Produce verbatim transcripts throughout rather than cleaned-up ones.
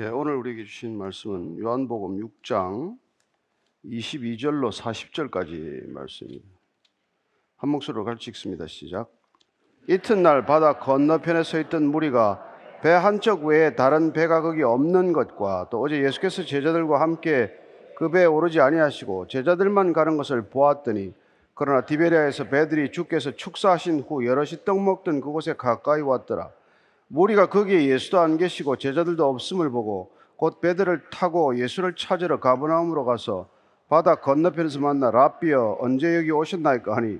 예, 오늘 우리에게 주신 말씀은 요한복음 육 장 이십이 절로 사십 절까지 말씀입니다. 한 목소리로 같이 읽습니다. 시작. 이튿날 바다 건너편에 서 있던 무리가 배 한쪽 외에 다른 배가 거기 없는 것과 또 어제 예수께서 제자들과 함께 그 배에 오르지 아니하시고 제자들만 가는 것을 보았더니, 그러나 디베랴에서 배들이 주께서 축사하신 후 여럿이 떡 먹던 그곳에 가까이 왔더라. 무리가 거기에 예수도 안 계시고 제자들도 없음을 보고 곧 배들을 타고 예수를 찾으러 가버나움으로 가서 바다 건너편에서 만나 랍비여 언제 여기 오셨나이까 하니,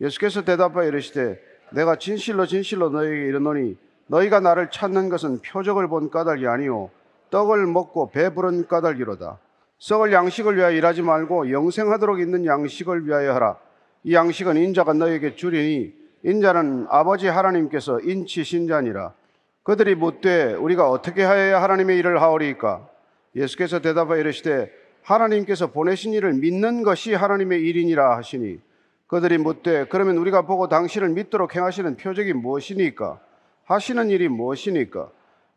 예수께서 대답하여 이르시되 내가 진실로 진실로 너희에게 이르노니 너희가 나를 찾는 것은 표적을 본 까닭이 아니오 떡을 먹고 배 부른 까닭이로다. 썩을 양식을 위하여 일하지 말고 영생하도록 있는 양식을 위하여 하라. 이 양식은 인자가 너희에게 주리니 인자는 아버지 하나님께서 인치신 자니라. 그들이 묻되 우리가 어떻게 하여야 하나님의 일을 하오리이까? 예수께서 대답하여 이르시되 하나님께서 보내신 이를 믿는 것이 하나님의 일이니라 하시니, 그들이 묻되 그러면 우리가 보고 당신을 믿도록 행하시는 표적이 무엇이니까? 하시는 일이 무엇이니까?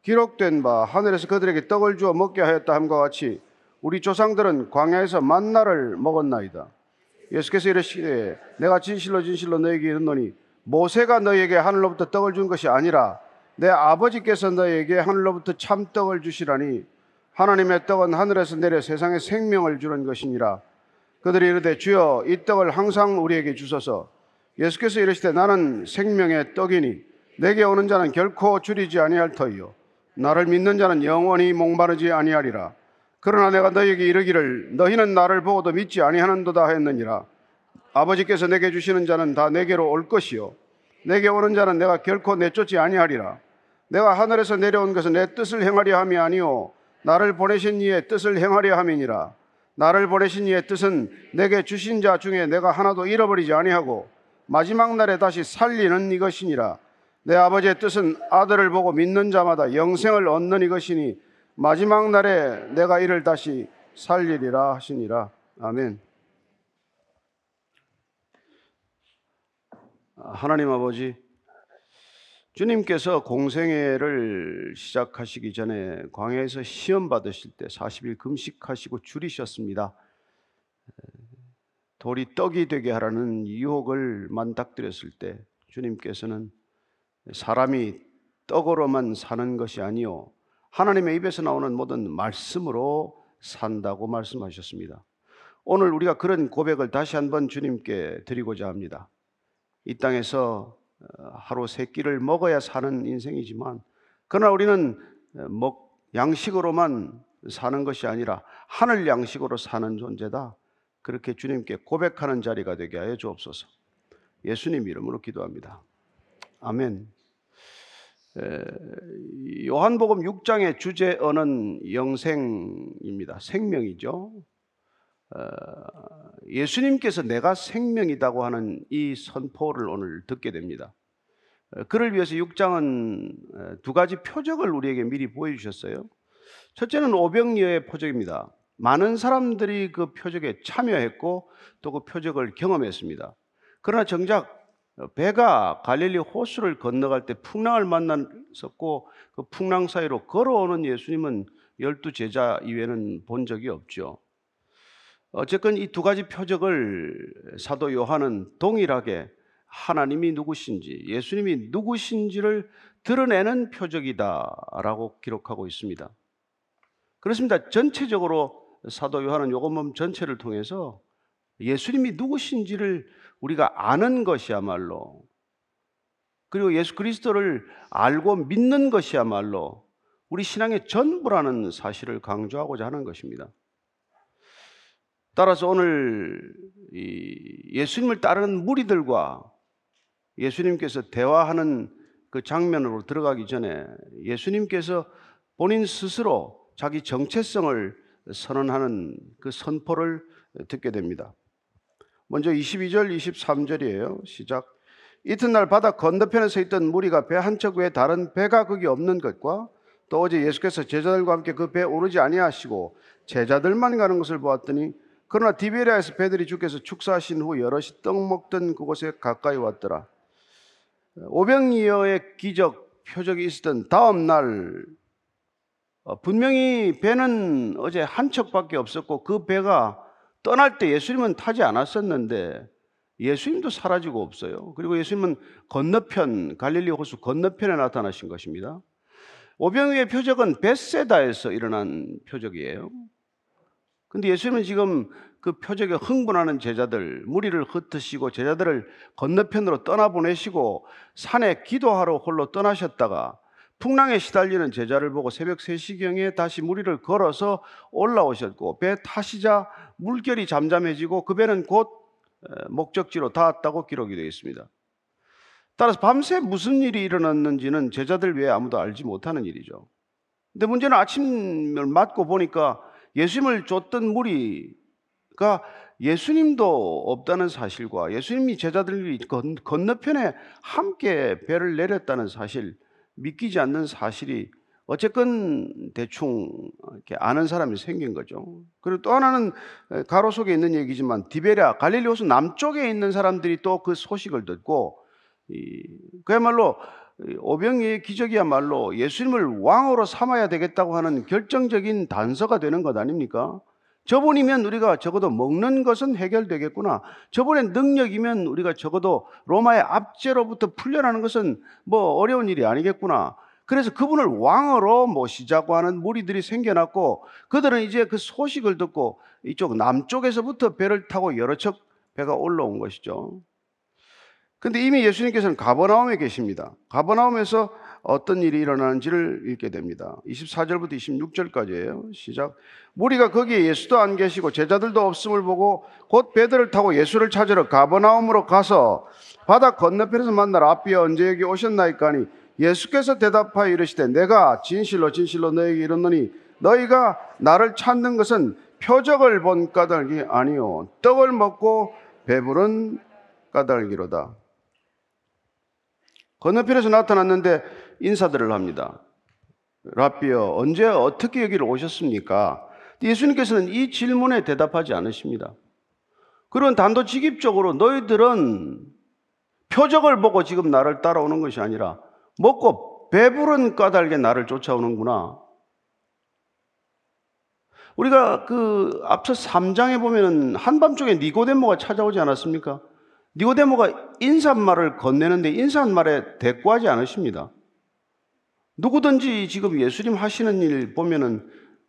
기록된 바 하늘에서 그들에게 떡을 주어 먹게 하였다 함과 같이 우리 조상들은 광야에서 만나를 먹었나이다. 예수께서 이르시되 내가 진실로 진실로 너에게 이르노니 모세가 너에게 하늘로부터 떡을 준 것이 아니라 내 아버지께서 너에게 하늘로부터 참떡을 주시라니, 하나님의 떡은 하늘에서 내려 세상에 생명을 주는 것이니라. 그들이 이르되 주여 이 떡을 항상 우리에게 주소서. 예수께서 이르시되 나는 생명의 떡이니 내게 오는 자는 결코 줄이지 아니할 터이요 나를 믿는 자는 영원히 목마르지 아니하리라. 그러나 내가 너희에게 이르기를 너희는 나를 보고도 믿지 아니하는도다 했느니라. 아버지께서 내게 주시는 자는 다 내게로 올 것이요 내게 오는 자는 내가 결코 내쫓지 아니하리라. 내가 하늘에서 내려온 것은 내 뜻을 행하려 함이 아니오 나를 보내신 이의 뜻을 행하려 함이니라. 나를 보내신 이의 뜻은 내게 주신 자 중에 내가 하나도 잃어버리지 아니하고 마지막 날에 다시 살리는 이것이니라. 내 아버지의 뜻은 아들을 보고 믿는 자마다 영생을 얻는 이것이니 마지막 날에 내가 이를 다시 살리리라 하시니라. 아멘. 하나님 아버지, 주님께서 공생애를 시작하시기 전에 광야에서 시험 받으실 때 사십 일 금식하시고 줄이셨습니다. 돌이 떡이 되게 하라는 유혹을 만닥뜨렸을 때 주님께서는 사람이 떡으로만 사는 것이 아니요 하나님의 입에서 나오는 모든 말씀으로 산다고 말씀하셨습니다. 오늘 우리가 그런 고백을 다시 한번 주님께 드리고자 합니다. 이 땅에서 하루 세 끼를 먹어야 사는 인생이지만, 그러나 우리는 먹 양식으로만 사는 것이 아니라 하늘 양식으로 사는 존재다. 그렇게 주님께 고백하는 자리가 되게 하여 주옵소서. 예수님 이름으로 기도합니다. 아멘. 에, 요한복음 육 장의 주제어는 영생입니다. 생명이죠. 에, 예수님께서 내가 생명이라고 하는 이 선포를 오늘 듣게 됩니다. 에, 그를 위해서 육 장은 두 가지 표적을 우리에게 미리 보여주셨어요. 첫째는 오병이어의 표적입니다. 많은 사람들이 그 표적에 참여했고 또 그 표적을 경험했습니다. 그러나 정작 배가 갈릴리 호수를 건너갈 때 풍랑을 만났었고 그 풍랑 사이로 걸어오는 예수님은 열두 제자 이외에는 본 적이 없죠. 어쨌건 이 두 가지 표적을 사도 요한은 동일하게 하나님이 누구신지 예수님이 누구신지를 드러내는 표적이다라고 기록하고 있습니다. 그렇습니다. 전체적으로 사도 요한은 요한복음 전체를 통해서 예수님이 누구신지를 우리가 아는 것이야말로, 그리고 예수 그리스도를 알고 믿는 것이야말로 우리 신앙의 전부라는 사실을 강조하고자 하는 것입니다. 따라서 오늘 이 예수님을 따르는 무리들과 예수님께서 대화하는 그 장면으로 들어가기 전에 예수님께서 본인 스스로 자기 정체성을 선언하는 그 선포를 듣게 됩니다. 먼저 이십이 절 이십삼 절이에요. 시작. 이튿날 바다 건너편에 서 있던 무리가 배 한척 외에 다른 배가 거기 없는 것과 또 어제 예수께서 제자들과 함께 그 배에 오르지 아니하시고 제자들만 가는 것을 보았더니, 그러나 디베랴에서 배들이 주께서 축사하신 후 여럿이 떡 먹던 그곳에 가까이 왔더라. 오병이어의 기적 표적이 있었던 다음 날 분명히 배는 어제 한 척밖에 없었고 그 배가 떠날 때 예수님은 타지 않았었는데 예수님도 사라지고 없어요. 그리고 예수님은 건너편, 갈릴리 호수 건너편에 나타나신 것입니다. 오병이의 표적은 벳세다에서 일어난 표적이에요. 근데 예수님은 지금 그 표적에 흥분하는 제자들, 무리를 흩으시고 제자들을 건너편으로 떠나보내시고 산에 기도하러 홀로 떠나셨다가 풍랑에 시달리는 제자를 보고 새벽 세 시경에 다시 무리를 걸어서 올라오셨고 배 타시자 물결이 잠잠해지고 그 배는 곧 목적지로 닿았다고 기록이 되어 있습니다. 따라서 밤새 무슨 일이 일어났는지는 제자들 외에 아무도 알지 못하는 일이죠. 근데 문제는 아침을 맞고 보니까 예수님을 쫓던 무리가 예수님도 없다는 사실과 예수님이 제자들이 건너편에 함께 배를 내렸다는 사실, 믿기지 않는 사실이 어쨌건 대충 이렇게 아는 사람이 생긴 거죠. 그리고 또 하나는 가로 속에 있는 얘기지만 디베랴, 갈릴리 호수 남쪽에 있는 사람들이 또 그 소식을 듣고 이, 그야말로 오병이의 기적이야말로 예수님을 왕으로 삼아야 되겠다고 하는 결정적인 단서가 되는 것 아닙니까? 저분이면 우리가 적어도 먹는 것은 해결되겠구나, 저분의 능력이면 우리가 적어도 로마의 압제로부터 풀려나는 것은 뭐 어려운 일이 아니겠구나. 그래서 그분을 왕으로 모시자고 하는 무리들이 생겨났고 그들은 이제 그 소식을 듣고 이쪽 남쪽에서부터 배를 타고 여러 척 배가 올라온 것이죠. 근데 이미 예수님께서는 가버나움에 계십니다. 가버나움에서 어떤 일이 일어나는지를 읽게 됩니다. 이십사 절부터 이십육 절까지예요. 시작. 무리가 거기에 예수도 안 계시고 제자들도 없음을 보고 곧 배들을 타고 예수를 찾으러 가버나움으로 가서 바다 건너편에서 만나라. 앞비어 언제 여기 오셨나이까 하니 예수께서 대답하여 이르시되 내가 진실로 진실로 너에게 이르노니 너희가 나를 찾는 것은 표적을 본 까닭이 아니요 떡을 먹고 배부른 까닭이로다. 건너편에서 나타났는데 인사들을 합니다. 라삐여, 언제 어떻게 여기를 오셨습니까? 예수님께서는 이 질문에 대답하지 않으십니다. 그런 단도직입적으로 너희들은 표적을 보고 지금 나를 따라오는 것이 아니라 먹고 배부른 까닭에 나를 쫓아오는구나. 우리가 그 앞서 삼 장에 보면 한밤중에 니고데모가 찾아오지 않았습니까? 니고데모가 인사말을 건네는데 인사말에 대꾸하지 않으십니다. 누구든지 지금 예수님 하시는 일 보면은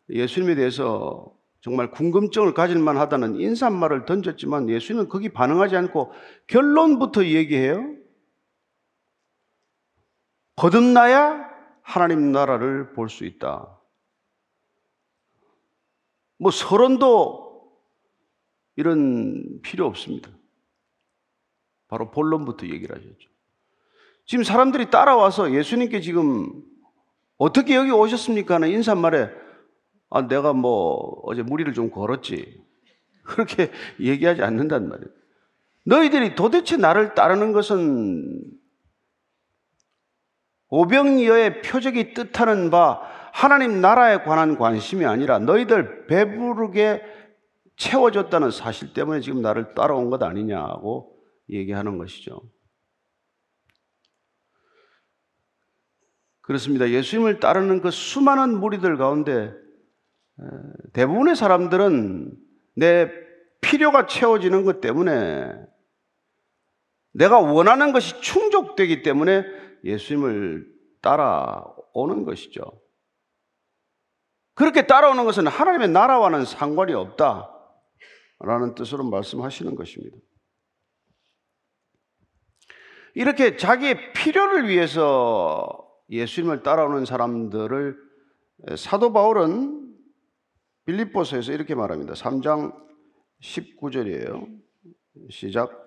예수님에 대해서 정말 궁금증을 가질만 하다는 인사말을 던졌지만 예수님은 거기 반응하지 않고 결론부터 얘기해요. 거듭나야 하나님 나라를 볼 수 있다. 뭐 서론도 이런 필요 없습니다. 바로 본론부터 얘기를 하셨죠. 지금 사람들이 따라와서 예수님께 지금 어떻게 여기 오셨습니까 하는 인사말에 아, 내가 뭐 어제 무리를 좀 걸었지 그렇게 얘기하지 않는단 말이에요. 너희들이 도대체 나를 따르는 것은 오병이어의 표적이 뜻하는 바 하나님 나라에 관한 관심이 아니라 너희들 배부르게 채워줬다는 사실 때문에 지금 나를 따라온 것 아니냐고 얘기하는 것이죠. 그렇습니다. 예수님을 따르는 그 수많은 무리들 가운데 대부분의 사람들은 내 필요가 채워지는 것 때문에 내가 원하는 것이 충족되기 때문에 예수님을 따라오는 것이죠. 그렇게 따라오는 것은 하나님의 나라와는 상관이 없다라는 뜻으로 말씀하시는 것입니다. 이렇게 자기의 필요를 위해서 예수님을 따라오는 사람들을 사도 바울은 빌립보서에서 이렇게 말합니다. 삼 장 십구 절이에요. 시작.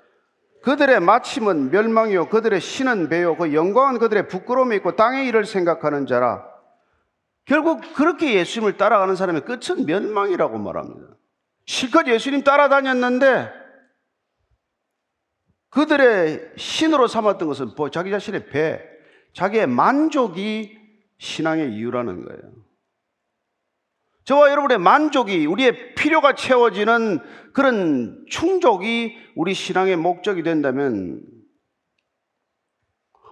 그들의 마침은 멸망이요 그들의 신은 배요 그 영광은 그들의 부끄러움에 있고 땅의 일을 생각하는 자라. 결국 그렇게 예수님을 따라가는 사람의 끝은 멸망이라고 말합니다. 실컷 예수님 따라다녔는데 그들의 신으로 삼았던 것은 자기 자신의 배, 자기의 만족이 신앙의 이유라는 거예요. 저와 여러분의 만족이, 우리의 필요가 채워지는 그런 충족이 우리 신앙의 목적이 된다면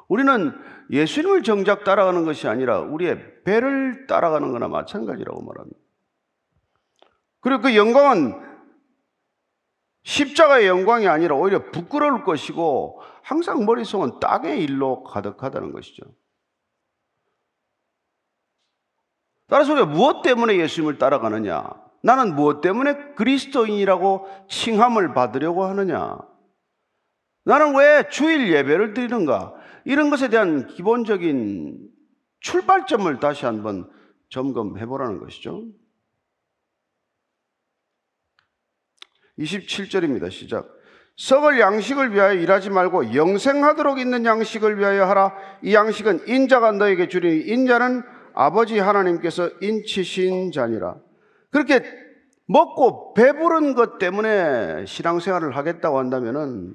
우리는 예수님을 정작 따라가는 것이 아니라 우리의 배를 따라가는 거나 마찬가지라고 말합니다. 그리고 그 영광은 십자가의 영광이 아니라 오히려 부끄러울 것이고 항상 머릿속은 땅의 일로 가득하다는 것이죠. 따라서 우리가 무엇 때문에 예수님을 따라가느냐, 나는 무엇 때문에 그리스도인이라고 칭함을 받으려고 하느냐, 나는 왜 주일 예배를 드리는가, 이런 것에 대한 기본적인 출발점을 다시 한번 점검해 보라는 것이죠. 이십칠 절입니다. 시작. 썩을 양식을 위하여 일하지 말고 영생하도록 있는 양식을 위하여 하라. 이 양식은 인자가 너에게 주리니 인자는 아버지 하나님께서 인치신 자니라. 그렇게 먹고 배부른 것 때문에 신앙생활을 하겠다고 한다면은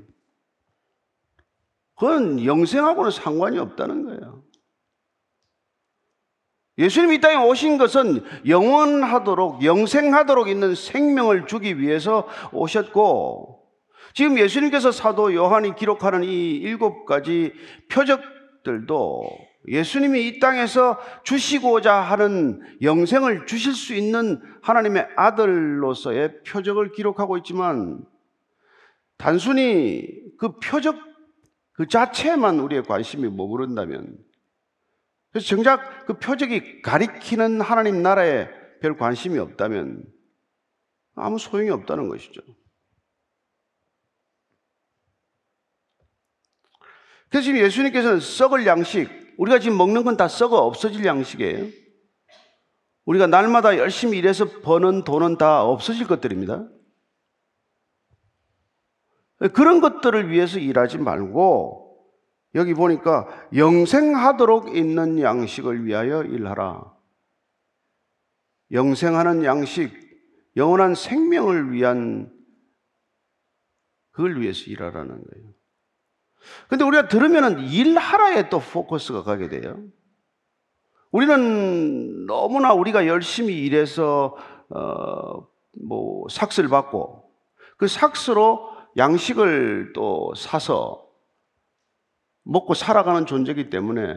그건 영생하고는 상관이 없다는 거예요. 예수님이 이 땅에 오신 것은 영원하도록, 영생하도록 있는 생명을 주기 위해서 오셨고, 지금 예수님께서 사도 요한이 기록하는 이 일곱 가지 표적들도 예수님이 이 땅에서 주시고자 하는 영생을 주실 수 있는 하나님의 아들로서의 표적을 기록하고 있지만, 단순히 그 표적 그 자체에만 우리의 관심이 머무른다면, 그래서 정작 그 표적이 가리키는 하나님 나라에 별 관심이 없다면 아무 소용이 없다는 것이죠. 그래서 지금 예수님께서는 썩을 양식, 우리가 지금 먹는 건 다 썩어 없어질 양식이에요. 우리가 날마다 열심히 일해서 버는 돈은 다 없어질 것들입니다. 그런 것들을 위해서 일하지 말고 여기 보니까 영생하도록 있는 양식을 위하여 일하라. 영생하는 양식, 영원한 생명을 위한, 그걸 위해서 일하라는 거예요. 근데 우리가 들으면은 일하라에 또 포커스가 가게 돼요. 우리는 너무나 우리가 열심히 일해서 어, 뭐 삭스를 받고 그 삭스로 양식을 또 사서 먹고 살아가는 존재이기 때문에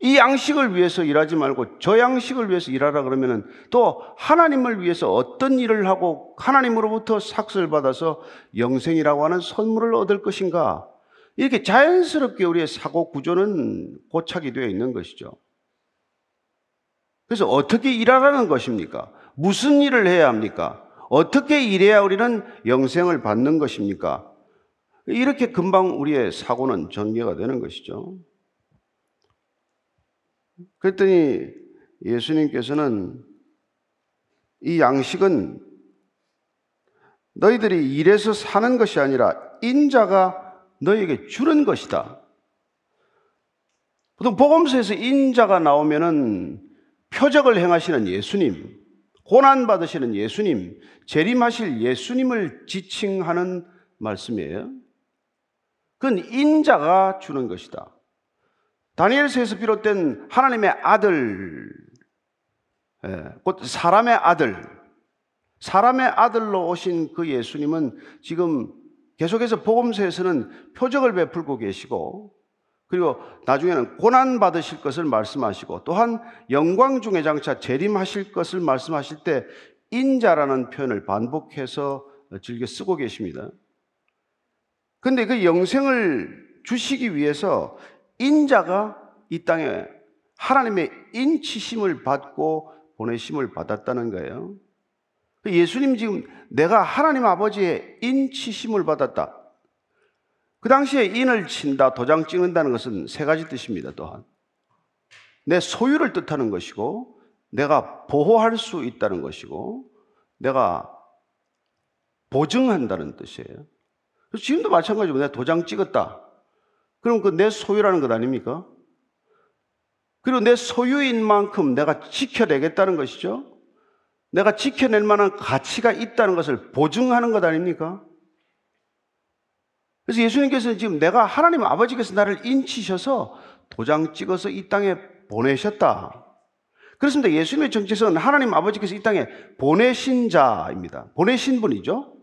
이 양식을 위해서 일하지 말고 저 양식을 위해서 일하라 그러면은 또 하나님을 위해서 어떤 일을 하고 하나님으로부터 삭스를 받아서 영생이라고 하는 선물을 얻을 것인가, 이렇게 자연스럽게 우리의 사고 구조는 고착이 되어 있는 것이죠. 그래서 어떻게 일하라는 것입니까? 무슨 일을 해야 합니까? 어떻게 일해야 우리는 영생을 받는 것입니까? 이렇게 금방 우리의 사고는 전개가 되는 것이죠. 그랬더니 예수님께서는 이 양식은 너희들이 일해서 사는 것이 아니라 인자가 너희에게 주는 것이다. 보통 복음서에서 인자가 나오면은 표적을 행하시는 예수님, 고난받으시는 예수님, 재림하실 예수님을 지칭하는 말씀이에요. 그건 인자가 주는 것이다. 다니엘서에서 비롯된 하나님의 아들, 곧 사람의 아들, 사람의 아들로 오신 그 예수님은 지금 계속해서 복음서에서는 표적을 베풀고 계시고, 그리고 나중에는 고난받으실 것을 말씀하시고, 또한 영광 중에 장차 재림하실 것을 말씀하실 때 인자라는 표현을 반복해서 즐겨 쓰고 계십니다. 근데 그 영생을 주시기 위해서 인자가 이 땅에 하나님의 인치심을 받고 보내심을 받았다는 거예요. 예수님 지금 내가 하나님 아버지의 인치심을 받았다. 그 당시에 인을 친다, 도장 찍는다는 것은 세 가지 뜻입니다. 또한 내 소유를 뜻하는 것이고, 내가 보호할 수 있다는 것이고, 내가 보증한다는 뜻이에요. 그래서 지금도 마찬가지고 내가 도장 찍었다. 그럼 그 내 소유라는 것 아닙니까? 그리고 내 소유인 만큼 내가 지켜내겠다는 것이죠. 내가 지켜낼 만한 가치가 있다는 것을 보증하는 것 아닙니까? 그래서 예수님께서는 지금 내가 하나님 아버지께서 나를 인치셔서 도장 찍어서 이 땅에 보내셨다. 그렇습니다. 예수님의 정체성은 하나님 아버지께서 이 땅에 보내신 자입니다. 보내신 분이죠.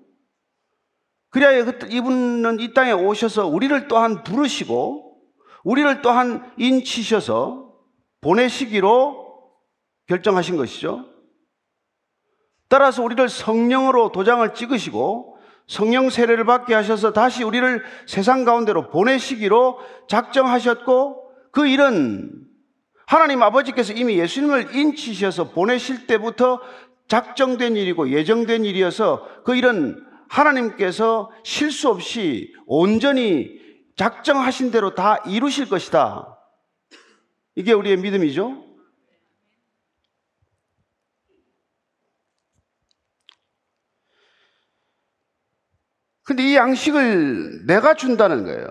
그래야 이분은 이 땅에 오셔서 우리를 또한 부르시고 우리를 또한 인치셔서 보내시기로 결정하신 것이죠. 따라서 우리를 성령으로 도장을 찍으시고 성령 세례를 받게 하셔서 다시 우리를 세상 가운데로 보내시기로 작정하셨고, 그 일은 하나님 아버지께서 이미 예수님을 인치셔서 보내실 때부터 작정된 일이고 예정된 일이어서, 그 일은 하나님께서 실수 없이 온전히 작정하신 대로 다 이루실 것이다. 이게 우리의 믿음이죠. 근데 이 양식을 내가 준다는 거예요.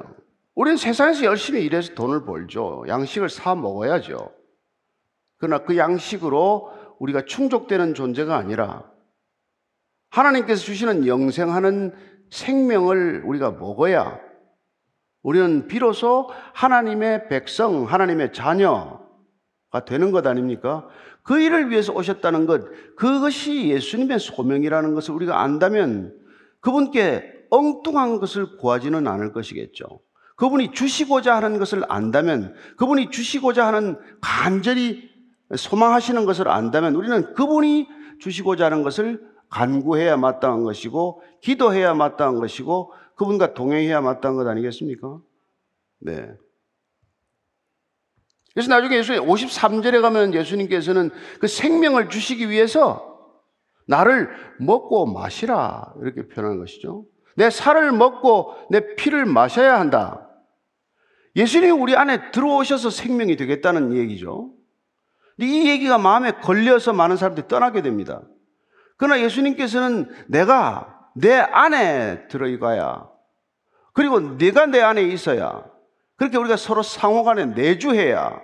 우리는 세상에서 열심히 일해서 돈을 벌죠. 양식을 사 먹어야죠. 그러나 그 양식으로 우리가 충족되는 존재가 아니라 하나님께서 주시는 영생하는 생명을 우리가 먹어야 우리는 비로소 하나님의 백성, 하나님의 자녀가 되는 것 아닙니까? 그 일을 위해서 오셨다는 것, 그것이 예수님의 소명이라는 것을 우리가 안다면 그분께 엉뚱한 것을 구하지는 않을 것이겠죠. 그분이 주시고자 하는 것을 안다면, 그분이 주시고자 하는 간절히 소망하시는 것을 안다면 우리는 그분이 주시고자 하는 것을 간구해야 마땅한 것이고, 기도해야 마땅한 것이고, 그분과 동행해야 마땅한 것 아니겠습니까? 네. 그래서 나중에 예수님 오십삼 절에 가면 예수님께서는 그 생명을 주시기 위해서 나를 먹고 마시라 이렇게 표현한 것이죠. 내 살을 먹고 내 피를 마셔야 한다. 예수님이 우리 안에 들어오셔서 생명이 되겠다는 얘기죠. 근데 이 얘기가 마음에 걸려서 많은 사람들이 떠나게 됩니다. 그러나 예수님께서는 내가 내 안에 들어가야, 그리고 네가 내 안에 있어야, 그렇게 우리가 서로 상호간에 내주해야,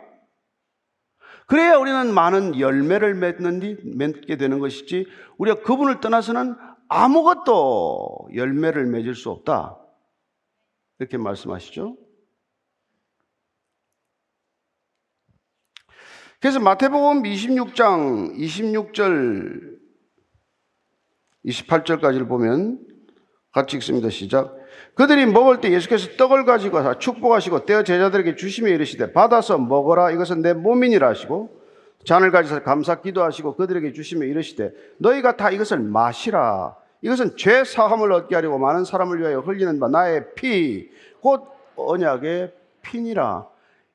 그래야 우리는 많은 열매를 맺는, 맺게 되는 것이지 우리가 그분을 떠나서는 아무것도 열매를 맺을 수 없다 이렇게 말씀하시죠. 그래서 마태복음 이십육 장 이십육 절 이십팔 절까지를 보면 같이 읽습니다. 시작. 그들이 먹을 때 예수께서 떡을 가지고 축복하시고 떼어 제자들에게 주시며 이르시되 받아서 먹어라 이것은 내 몸이니라 하시고 잔을 가지사 감사 기도하시고 그들에게 주시며 이르시되 너희가 다 이것을 마시라 이것은 죄 사함을 얻게 하려고 많은 사람을 위하여 흘리는 바 나의 피 곧 언약의 피니라.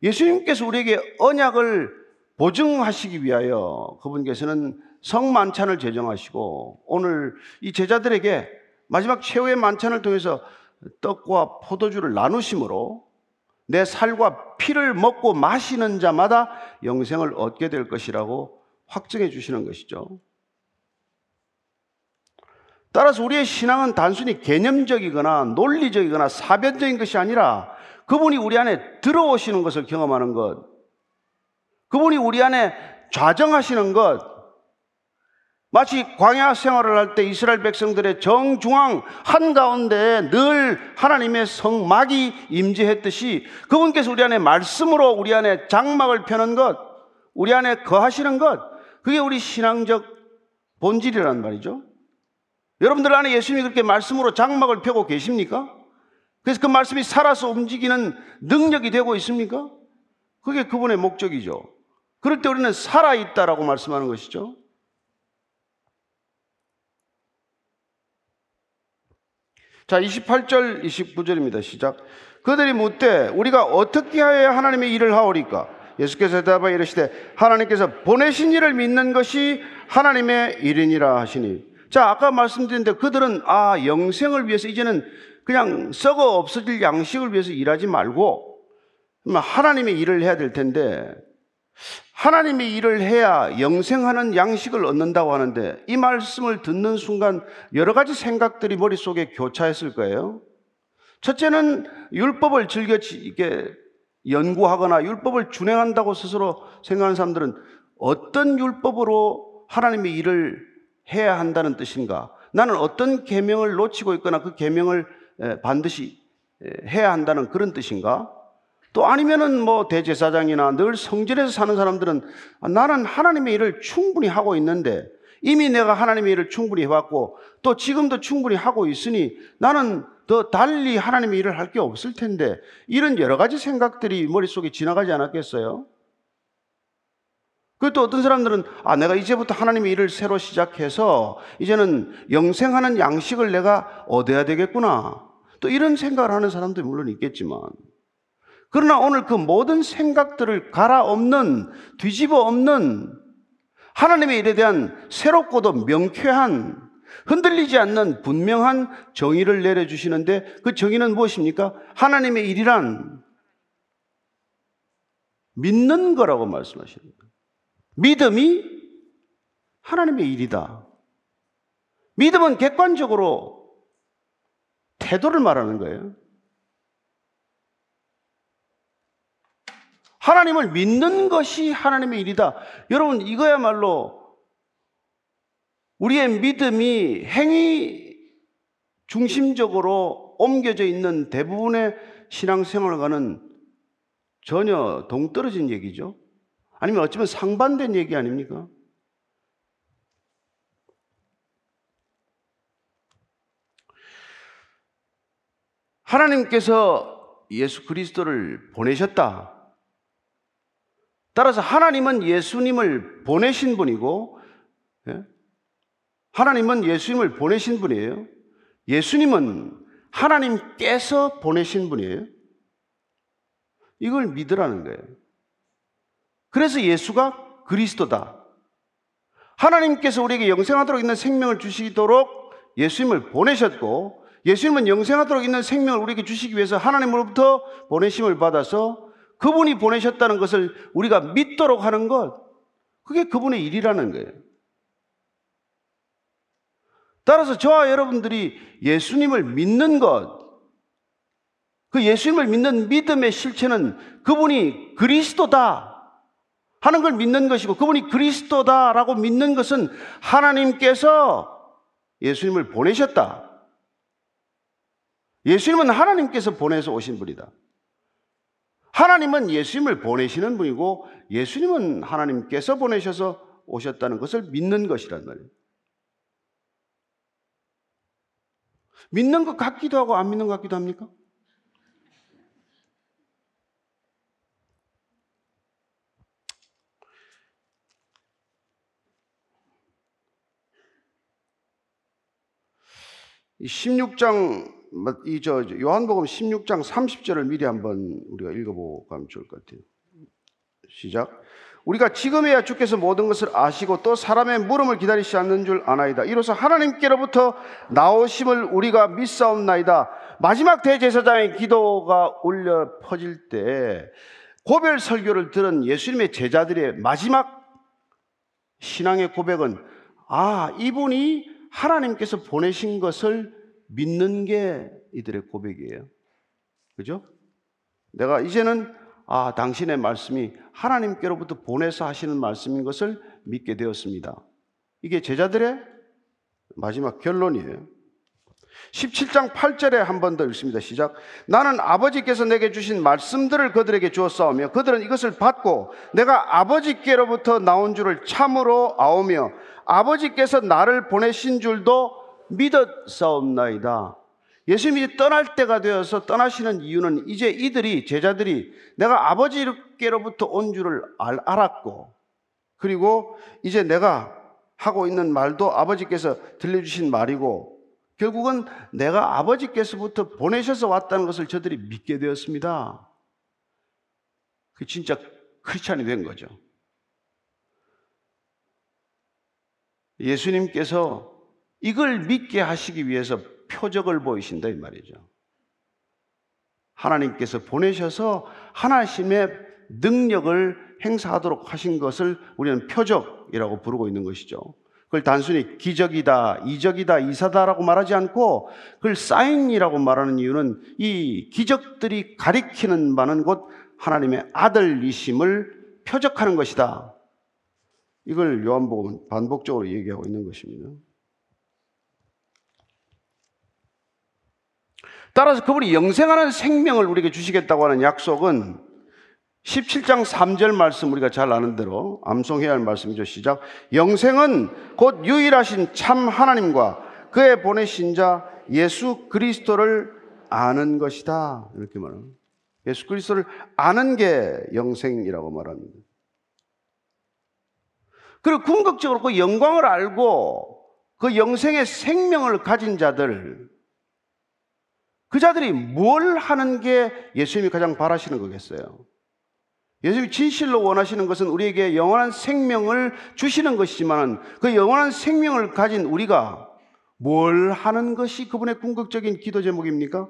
예수님께서 우리에게 언약을 보증하시기 위하여 그분께서는 성만찬을 제정하시고 오늘 이 제자들에게 마지막 최후의 만찬을 통해서 떡과 포도주를 나누심으로 내 살과 피를 먹고 마시는 자마다 영생을 얻게 될 것이라고 확증해 주시는 것이죠. 따라서 우리의 신앙은 단순히 개념적이거나 논리적이거나 사변적인 것이 아니라 그분이 우리 안에 들어오시는 것을 경험하는 것, 그분이 우리 안에 좌정하시는 것, 마치 광야 생활을 할 때 이스라엘 백성들의 정중앙 한가운데에 늘 하나님의 성막이 임재했듯이 그분께서 우리 안에 말씀으로 우리 안에 장막을 펴는 것, 우리 안에 거하시는 것, 그게 우리 신앙적 본질이란 말이죠. 여러분들 안에 예수님이 그렇게 말씀으로 장막을 펴고 계십니까? 그래서 그 말씀이 살아서 움직이는 능력이 되고 있습니까? 그게 그분의 목적이죠. 그럴 때 우리는 살아있다라고 말씀하는 것이죠. 자, 이십팔 절 이십구 절입니다. 시작. 그들이 묻되 우리가 어떻게 하여야 하나님의 일을 하오리까? 예수께서 대답하여 이르시되 하나님께서 보내신 일을 믿는 것이 하나님의 일이니라 하시니. 자, 아까 말씀드렸는데 그들은 아 영생을 위해서 이제는 그냥 썩어 없어질 양식을 위해서 일하지 말고 하나님의 일을 해야 될 텐데, 하나님의 일을 해야 영생하는 양식을 얻는다고 하는데, 이 말씀을 듣는 순간 여러 가지 생각들이 머릿속에 교차했을 거예요. 첫째는 율법을 즐겨 이렇게 연구하거나 율법을 준행한다고 스스로 생각하는 사람들은 어떤 율법으로 하나님의 일을 해야 한다는 뜻인가, 나는 어떤 계명을 놓치고 있거나 그 계명을 반드시 해야 한다는 그런 뜻인가, 또 아니면은 뭐 대제사장이나 늘 성전에서 사는 사람들은 나는 하나님의 일을 충분히 하고 있는데, 이미 내가 하나님의 일을 충분히 해왔고 또 지금도 충분히 하고 있으니 나는 더 달리 하나님의 일을 할 게 없을 텐데, 이런 여러 가지 생각들이 머릿속에 지나가지 않았겠어요? 그것도 어떤 사람들은 아 내가 이제부터 하나님의 일을 새로 시작해서 이제는 영생하는 양식을 내가 얻어야 되겠구나, 또 이런 생각을 하는 사람도 물론 있겠지만, 그러나 오늘 그 모든 생각들을 갈아엎는, 뒤집어 엎는 하나님의 일에 대한 새롭고도 명쾌한, 흔들리지 않는 분명한 정의를 내려주시는데, 그 정의는 무엇입니까? 하나님의 일이란 믿는 거라고 말씀하시는 거예요. 믿음이 하나님의 일이다. 믿음은 객관적으로 태도를 말하는 거예요. 하나님을 믿는 것이 하나님의 일이다. 여러분, 이거야말로 우리의 믿음이 행위 중심적으로 옮겨져 있는 대부분의 신앙생활과는 전혀 동떨어진 얘기죠. 아니면 어쩌면 상반된 얘기 아닙니까? 하나님께서 예수 그리스도를 보내셨다. 따라서 하나님은 예수님을 보내신 분이고, 하나님은 예수님을 보내신 분이에요. 예수님은 하나님께서 보내신 분이에요. 이걸 믿으라는 거예요. 그래서 예수가 그리스도다. 하나님께서 우리에게 영생하도록 있는 생명을 주시도록 예수님을 보내셨고, 예수님은 영생하도록 있는 생명을 우리에게 주시기 위해서 하나님으로부터 보내심을 받아서 그분이 보내셨다는 것을 우리가 믿도록 하는 것, 그게 그분의 일이라는 거예요. 따라서 저와 여러분들이 예수님을 믿는 것, 그 예수님을 믿는 믿음의 실체는 그분이 그리스도다 하는 걸 믿는 것이고, 그분이 그리스도다라고 믿는 것은 하나님께서 예수님을 보내셨다. 예수님은 하나님께서 보내서 오신 분이다. 하나님은 예수님을 보내시는 분이고, 예수님은 하나님께서 보내셔서 오셨다는 것을 믿는 것이란 말이에요. 믿는 것 같기도 하고 안 믿는 것 같기도 합니까? 십육 장, 이 저 요한복음 십육 장 삼십 절을 미리 한번 우리가 읽어보고 가면 좋을 것 같아요. 시작. 우리가 지금에야 주께서 모든 것을 아시고 또 사람의 물음을 기다리시지 않는 줄 아나이다. 이로써 하나님께로부터 나오심을 우리가 믿사옵나이다. 마지막 대제사장의 기도가 울려 퍼질 때 고별 설교를 들은 예수님의 제자들의 마지막 신앙의 고백은, 아 이분이 하나님께서 보내신 것을 믿는 게 이들의 고백이에요. 그죠? 내가 이제는 아 당신의 말씀이 하나님께로부터 보내서 하시는 말씀인 것을 믿게 되었습니다. 이게 제자들의 마지막 결론이에요. 십칠 장 팔 절에 한 번 더 읽습니다. 시작. 나는 아버지께서 내게 주신 말씀들을 그들에게 주었사오며 그들은 이것을 받고 내가 아버지께로부터 나온 줄을 참으로 아오며 아버지께서 나를 보내신 줄도 믿었사옵나이다. 예수님이 떠날 때가 되어서 떠나시는 이유는, 이제 이들이, 제자들이 내가 아버지께로부터 온 줄을 알았고, 그리고 이제 내가 하고 있는 말도 아버지께서 들려주신 말이고, 결국은 내가 아버지께서부터 보내셔서 왔다는 것을 저들이 믿게 되었습니다. 그게 진짜 크리스찬이 된 거죠. 예수님께서 이걸 믿게 하시기 위해서 표적을 보이신다, 이 말이죠. 하나님께서 보내셔서 하나님의 능력을 행사하도록 하신 것을 우리는 표적이라고 부르고 있는 것이죠. 그걸 단순히 기적이다, 이적이다, 이사다라고 말하지 않고 그걸 사인이라고 말하는 이유는, 이 기적들이 가리키는 바는 곧 하나님의 아들이심을 표적하는 것이다. 이걸 요한복음은 반복적으로 얘기하고 있는 것입니다. 따라서 그분이 영생하는 생명을 우리에게 주시겠다고 하는 약속은 십칠 장 삼 절 말씀, 우리가 잘 아는 대로 암송해야 할 말씀이죠. 시작. 영생은 곧 유일하신 참 하나님과 그의 보내신 자 예수 그리스도를 아는 것이다 이렇게 말합니다. 예수 그리스도를 아는 게 영생이라고 말합니다. 그리고 궁극적으로 그 영광을 알고 그 영생의 생명을 가진 자들, 그 자들이 뭘 하는 게 예수님이 가장 바라시는 거겠어요? 예수님이 진실로 원하시는 것은 우리에게 영원한 생명을 주시는 것이지만 그 영원한 생명을 가진 우리가 뭘 하는 것이 그분의 궁극적인 기도 제목입니까?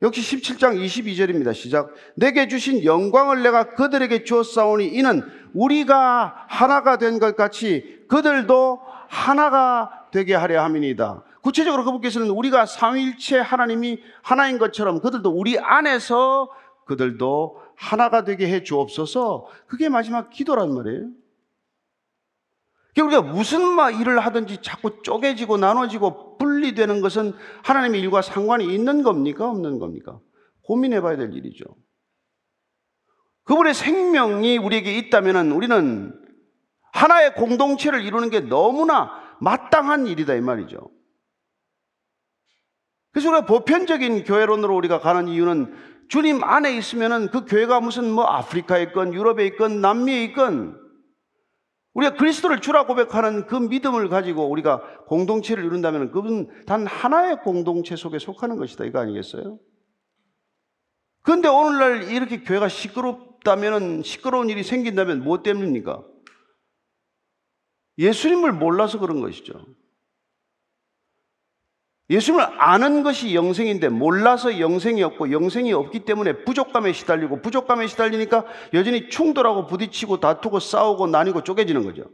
역시 십칠 장 이십이 절입니다. 시작. 내게 주신 영광을 내가 그들에게 주었사오니 이는 우리가 하나가 된 것 같이 그들도 하나가 되게 하려 함이니이다. 구체적으로 그분께서는 우리가 삼위일체 하나님이 하나인 것처럼 그들도 우리 안에서 그들도 하나가 되게 해 주옵소서. 그게 마지막 기도란 말이에요. 우리가 무슨 일을 하든지 자꾸 쪼개지고 나눠지고 분리되는 것은 하나님의 일과 상관이 있는 겁니까? 없는 겁니까? 고민해 봐야 될 일이죠. 그분의 생명이 우리에게 있다면 우리는 하나의 공동체를 이루는 게 너무나 마땅한 일이다 이 말이죠. 그래서 우리가 보편적인 교회론으로 우리가 가는 이유는 주님 안에 있으면 그 교회가 무슨 뭐 아프리카에 있건 유럽에 있건 남미에 있건 우리가 그리스도를 주라 고백하는 그 믿음을 가지고 우리가 공동체를 이룬다면 그분 단 하나의 공동체 속에 속하는 것이다 이거 아니겠어요? 그런데 오늘날 이렇게 교회가 시끄럽다면, 시끄러운 일이 생긴다면 뭐 때문입니까? 예수님을 몰라서 그런 것이죠. 예수님을 아는 것이 영생인데 몰라서 영생이 없고 영생이 없기 때문에 부족감에 시달리고 부족감에 시달리니까 여전히 충돌하고 부딪히고 다투고 싸우고 나뉘고 쪼개지는 거죠.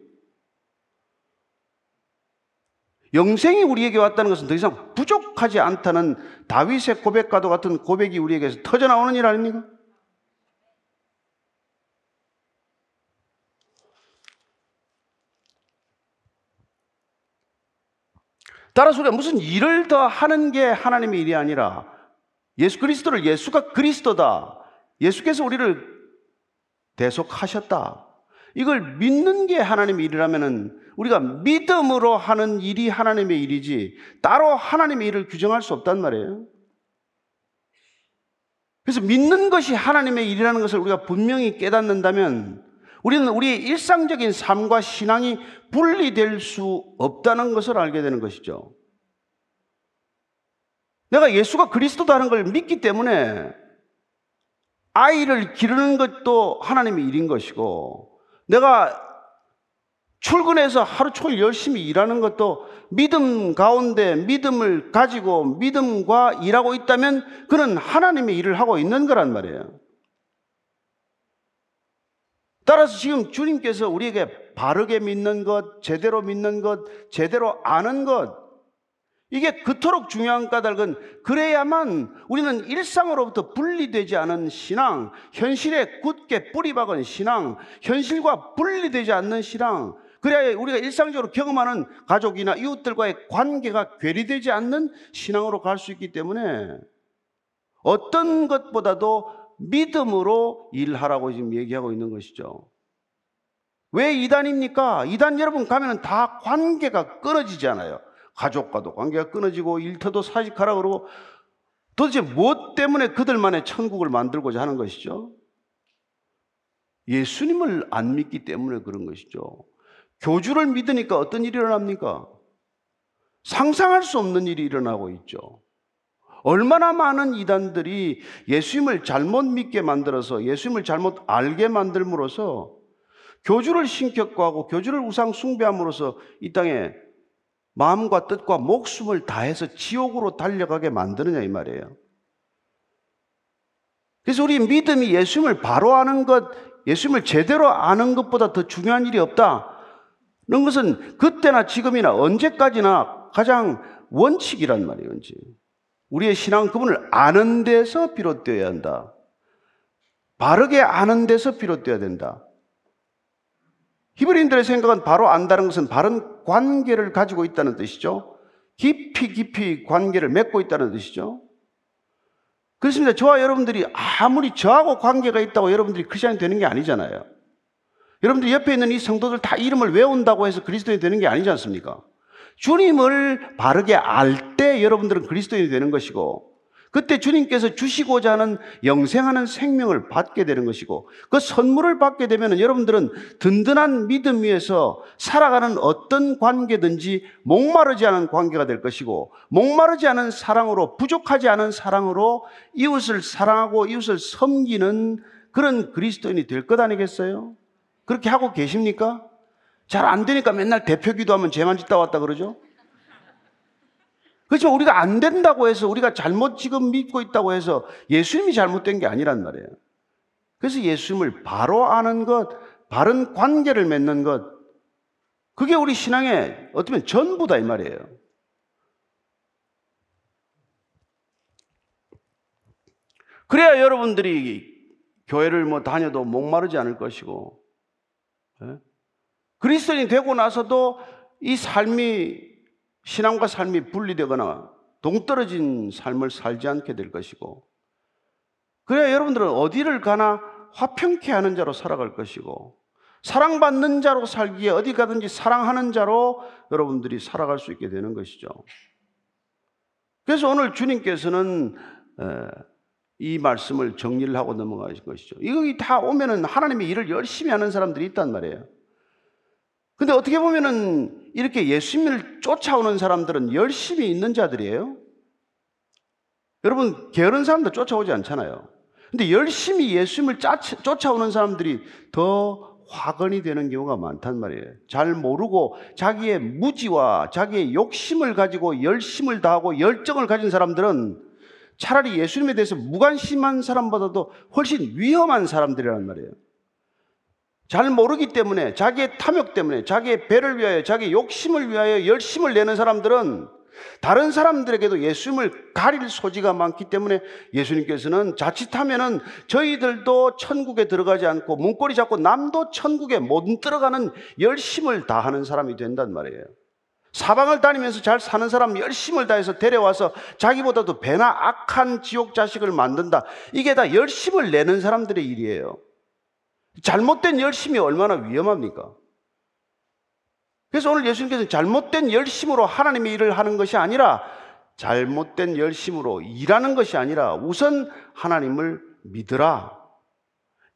영생이 우리에게 왔다는 것은 더 이상 부족하지 않다는 다윗의 고백과도 같은 고백이 우리에게서 터져나오는 일 아닙니까? 따라서 우리가 무슨 일을 더 하는 게 하나님의 일이 아니라 예수 그리스도를, 예수가 그리스도다, 예수께서 우리를 대속하셨다, 이걸 믿는 게 하나님의 일이라면 우리가 믿음으로 하는 일이 하나님의 일이지 따로 하나님의 일을 규정할 수 없단 말이에요. 그래서 믿는 것이 하나님의 일이라는 것을 우리가 분명히 깨닫는다면 우리는 우리의 일상적인 삶과 신앙이 분리될 수 없다는 것을 알게 되는 것이죠. 내가 예수가 그리스도다는 걸 믿기 때문에 아이를 기르는 것도 하나님의 일인 것이고, 내가 출근해서 하루 종일 열심히 일하는 것도 믿음 가운데 믿음을 가지고 믿음과 일하고 있다면 그는 하나님의 일을 하고 있는 거란 말이에요. 따라서 지금 주님께서 우리에게 바르게 믿는 것, 제대로 믿는 것, 제대로 아는 것, 이게 그토록 중요한 까닭은 그래야만 우리는 일상으로부터 분리되지 않은 신앙, 현실에 굳게 뿌리박은 신앙, 현실과 분리되지 않는 신앙, 그래야 우리가 일상적으로 경험하는 가족이나 이웃들과의 관계가 괴리되지 않는 신앙으로 갈 수 있기 때문에 어떤 것보다도 믿음으로 일하라고 지금 얘기하고 있는 것이죠. 왜 이단입니까? 이단 여러분 가면 다 관계가 끊어지잖아요. 가족과도 관계가 끊어지고 일터도 사직하라 그러고, 도대체 무엇 때문에 그들만의 천국을 만들고자 하는 것이죠? 예수님을 안 믿기 때문에 그런 것이죠. 교주를 믿으니까 어떤 일이 일어납니까? 상상할 수 없는 일이 일어나고 있죠. 얼마나 많은 이단들이 예수님을 잘못 믿게 만들어서 예수님을 잘못 알게 만들므로써 교주를 신격화하고 교주를 우상 숭배함으로써 이 땅에 마음과 뜻과 목숨을 다해서 지옥으로 달려가게 만드느냐 이 말이에요. 그래서 우리 믿음이 예수님을 바로 아는 것, 예수님을 제대로 아는 것보다 더 중요한 일이 없다는 것은 그때나 지금이나 언제까지나 가장 원칙이란 말이에요. 원칙. 우리의 신앙은 그분을 아는 데서 비롯되어야 한다. 바르게 아는 데서 비롯되어야 된다. 히브리인들의 생각은 바로 안다는 것은 바른 관계를 가지고 있다는 뜻이죠. 깊이 깊이 관계를 맺고 있다는 뜻이죠. 그렇습니다. 저와 여러분들이 아무리 저하고 관계가 있다고 여러분들이 크리스천이 되는 게 아니잖아요. 여러분들 옆에 있는 이 성도들 다 이름을 외운다고 해서 그리스도인이 되는 게 아니지 않습니까? 주님을 바르게 알 때 여러분들은 그리스도인이 되는 것이고, 그때 주님께서 주시고자 하는 영생하는 생명을 받게 되는 것이고, 그 선물을 받게 되면 여러분들은 든든한 믿음 위에서 살아가는 어떤 관계든지 목마르지 않은 관계가 될 것이고, 목마르지 않은 사랑으로, 부족하지 않은 사랑으로 이웃을 사랑하고 이웃을 섬기는 그런 그리스도인이 될 것 아니겠어요? 그렇게 하고 계십니까? 잘 안 되니까 맨날 대표 기도하면 죄만 짓다 왔다 그러죠? 그렇지만 우리가 안 된다고 해서, 우리가 잘못 지금 믿고 있다고 해서 예수님이 잘못된 게 아니란 말이에요. 그래서 예수님을 바로 아는 것, 바른 관계를 맺는 것, 그게 우리 신앙의 어떻게 보면 전부다 이 말이에요. 그래야 여러분들이 교회를 뭐 다녀도 목마르지 않을 것이고, 그리스도인이 되고 나서도 이 삶이, 신앙과 삶이 분리되거나 동떨어진 삶을 살지 않게 될 것이고, 그래야 여러분들은 어디를 가나 화평케 하는 자로 살아갈 것이고, 사랑받는 자로 살기에 어디 가든지 사랑하는 자로 여러분들이 살아갈 수 있게 되는 것이죠. 그래서 오늘 주님께서는 이 말씀을 정리를 하고 넘어가신 것이죠. 이거 다 오면은 하나님의 일을 열심히 하는 사람들이 있단 말이에요. 근데 어떻게 보면은 이렇게 예수님을 쫓아오는 사람들은 열심히 있는 자들이에요. 여러분, 게으른 사람들 쫓아오지 않잖아요. 근데 열심히 예수님을 쫓아오는 사람들이 더 화근이 되는 경우가 많단 말이에요. 잘 모르고 자기의 무지와 자기의 욕심을 가지고 열심을 다하고 열정을 가진 사람들은 차라리 예수님에 대해서 무관심한 사람보다도 훨씬 위험한 사람들이란 말이에요. 잘 모르기 때문에, 자기의 탐욕 때문에, 자기의 배를 위하여, 자기의 욕심을 위하여 열심을 내는 사람들은 다른 사람들에게도 예수님을 가릴 소지가 많기 때문에 예수님께서는 자칫하면은 저희들도 천국에 들어가지 않고 문고리 잡고 남도 천국에 못 들어가는 열심을 다하는 사람이 된단 말이에요. 사방을 다니면서 잘 사는 사람 열심을 다해서 데려와서 자기보다도 배나 악한 지옥 자식을 만든다. 이게 다 열심을 내는 사람들의 일이에요. 잘못된 열심이 얼마나 위험합니까? 그래서 오늘 예수님께서는 잘못된 열심으로 하나님의 일을 하는 것이 아니라, 잘못된 열심으로 일하는 것이 아니라, 우선 하나님을 믿으라,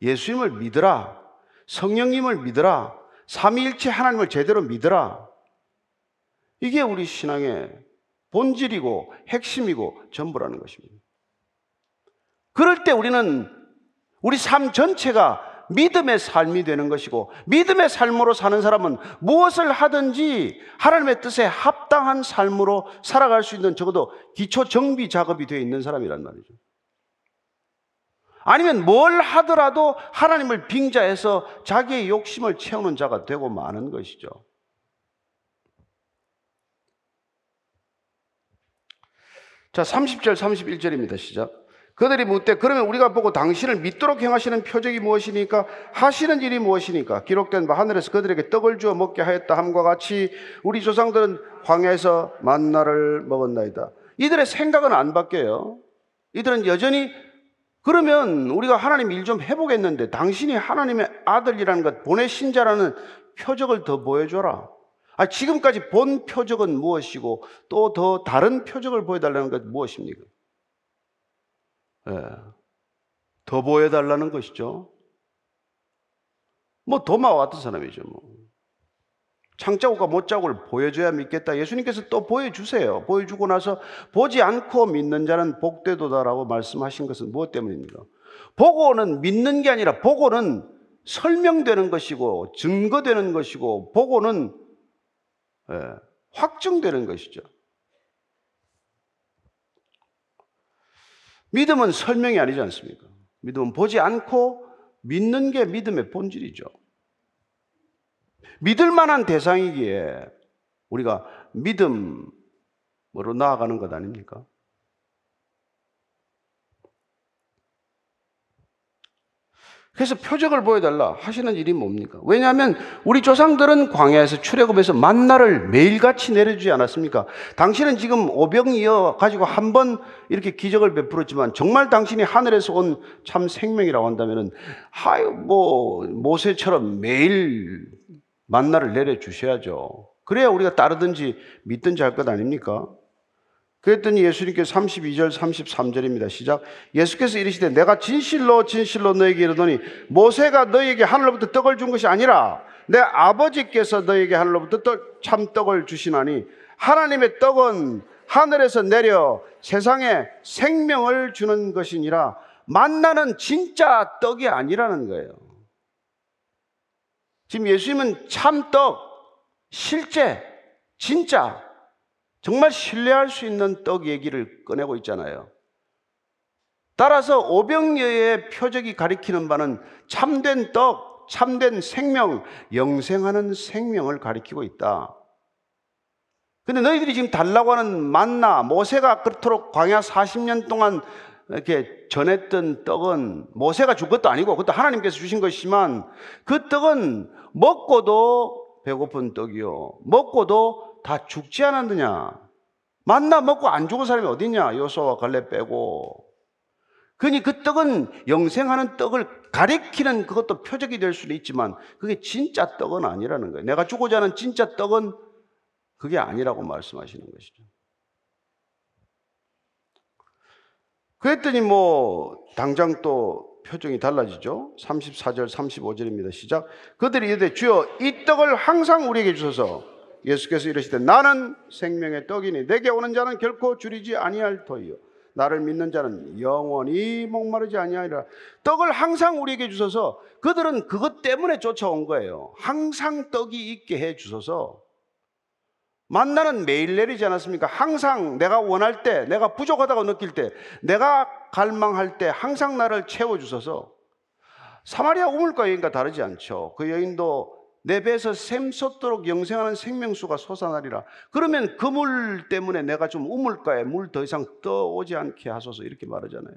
예수님을 믿으라, 성령님을 믿으라, 삼위일체 하나님을 제대로 믿으라. 이게 우리 신앙의 본질이고 핵심이고 전부라는 것입니다. 그럴 때 우리는 우리 삶 전체가 믿음의 삶이 되는 것이고, 믿음의 삶으로 사는 사람은 무엇을 하든지 하나님의 뜻에 합당한 삶으로 살아갈 수 있는, 적어도 기초 정비 작업이 되어 있는 사람이란 말이죠. 아니면 뭘 하더라도 하나님을 빙자해서 자기의 욕심을 채우는 자가 되고 마는 것이죠. 자, 삼십 절 삼십일 절입니다. 시작. 그들이 묻되 그러면 우리가 보고 당신을 믿도록 행하시는 표적이 무엇이니까, 하시는 일이 무엇이니까, 기록된 바 하늘에서 그들에게 떡을 주어 먹게 하였다 함과 같이 우리 조상들은 광야에서 만나를 먹었나이다. 이들의 생각은 안 바뀌어요. 이들은 여전히 그러면 우리가 하나님 일 좀 해보겠는데 당신이 하나님의 아들이라는 것, 보내신 자라는 표적을 더 보여줘라. 아, 지금까지 본 표적은 무엇이고 또 더 다른 표적을 보여달라는 것 무엇입니까? 예, 더 보여달라는 것이죠. 뭐 도마 왔던 사람이죠. 뭐 창자국과 못자국을 보여줘야 믿겠다. 예수님께서 또 보여주세요. 보여주고 나서 보지 않고 믿는 자는 복되도다라고 말씀하신 것은 무엇 때문입니까? 보고는 믿는 게 아니라, 보고는 설명되는 것이고 증거되는 것이고, 보고는 예, 확증되는 것이죠. 믿음은 설명이 아니지 않습니까? 믿음은 보지 않고 믿는 게 믿음의 본질이죠. 믿을 만한 대상이기에 우리가 믿음으로 나아가는 것 아닙니까? 그래서 표적을 보여달라. 하시는 일이 뭡니까? 왜냐하면 우리 조상들은 광야에서, 출애굽에서 만나를 매일같이 내려주지 않았습니까? 당신은 지금 오병이어 가지고 한 번 이렇게 기적을 베풀었지만 정말 당신이 하늘에서 온 참 생명이라고 한다면은, 아유, 뭐 모세처럼 매일 만나를 내려주셔야죠. 그래야 우리가 따르든지 믿든지 할 것 아닙니까? 그랬더니 예수님께서 삼십이 절 삼십삼 절입니다. 시작. 예수께서 이르시되 내가 진실로 진실로 너에게 이르노니 모세가 너에게 하늘로부터 떡을 준 것이 아니라 내 아버지께서 너에게 하늘로부터 떡, 참 떡을 주시나니 하나님의 떡은 하늘에서 내려 세상에 생명을 주는 것이니라. 만나는 진짜 떡이 아니라는 거예요. 지금 예수님은 참떡, 실제, 진짜, 정말 신뢰할 수 있는 떡 얘기를 꺼내고 있잖아요. 따라서 오병여의 표적이 가리키는 바는 참된 떡, 참된 생명, 영생하는 생명을 가리키고 있다. 근데 너희들이 지금 달라고 하는 만나, 모세가 그토록 광야 사십 년 동안 이렇게 전했던 떡은 모세가 준 것도 아니고 그것도 하나님께서 주신 것이지만 그 떡은 먹고도 배고픈 떡이요 먹고도 다 죽지 않았느냐. 만나 먹고 안 죽은 사람이 어딨냐. 여호수아와 갈렙 빼고. 그러니 그 떡은 영생하는 떡을 가리키는 그것도 표적이 될 수는 있지만 그게 진짜 떡은 아니라는 거예요. 내가 주고자 하는 진짜 떡은 그게 아니라고 말씀하시는 것이죠. 그랬더니 뭐 당장 또 표정이 달라지죠. 삼십사 절 삼십오 절입니다. 시작. 그들이 이르되 주여 이 떡을 항상 우리에게 주소서. 예수께서 이르시되 나는 생명의 떡이니 내게 오는 자는 결코 줄이지 아니할 터이요 나를 믿는 자는 영원히 목마르지 아니하리라. 떡을 항상 우리에게 주소서. 그들은 그것 때문에 쫓아온 거예요. 항상 떡이 있게 해 주소서. 만나는 매일 내리지 않았습니까? 항상 내가 원할 때, 내가 부족하다고 느낄 때, 내가 갈망할 때 항상 나를 채워주셔서. 사마리아 우물가 여인과 다르지 않죠. 그 여인도 내 배에서 샘솟도록 영생하는 생명수가 솟아나리라. 그러면 그 물 때문에 내가 좀 우물가에 물 더 이상 떠오지 않게 하소서 이렇게 말하잖아요.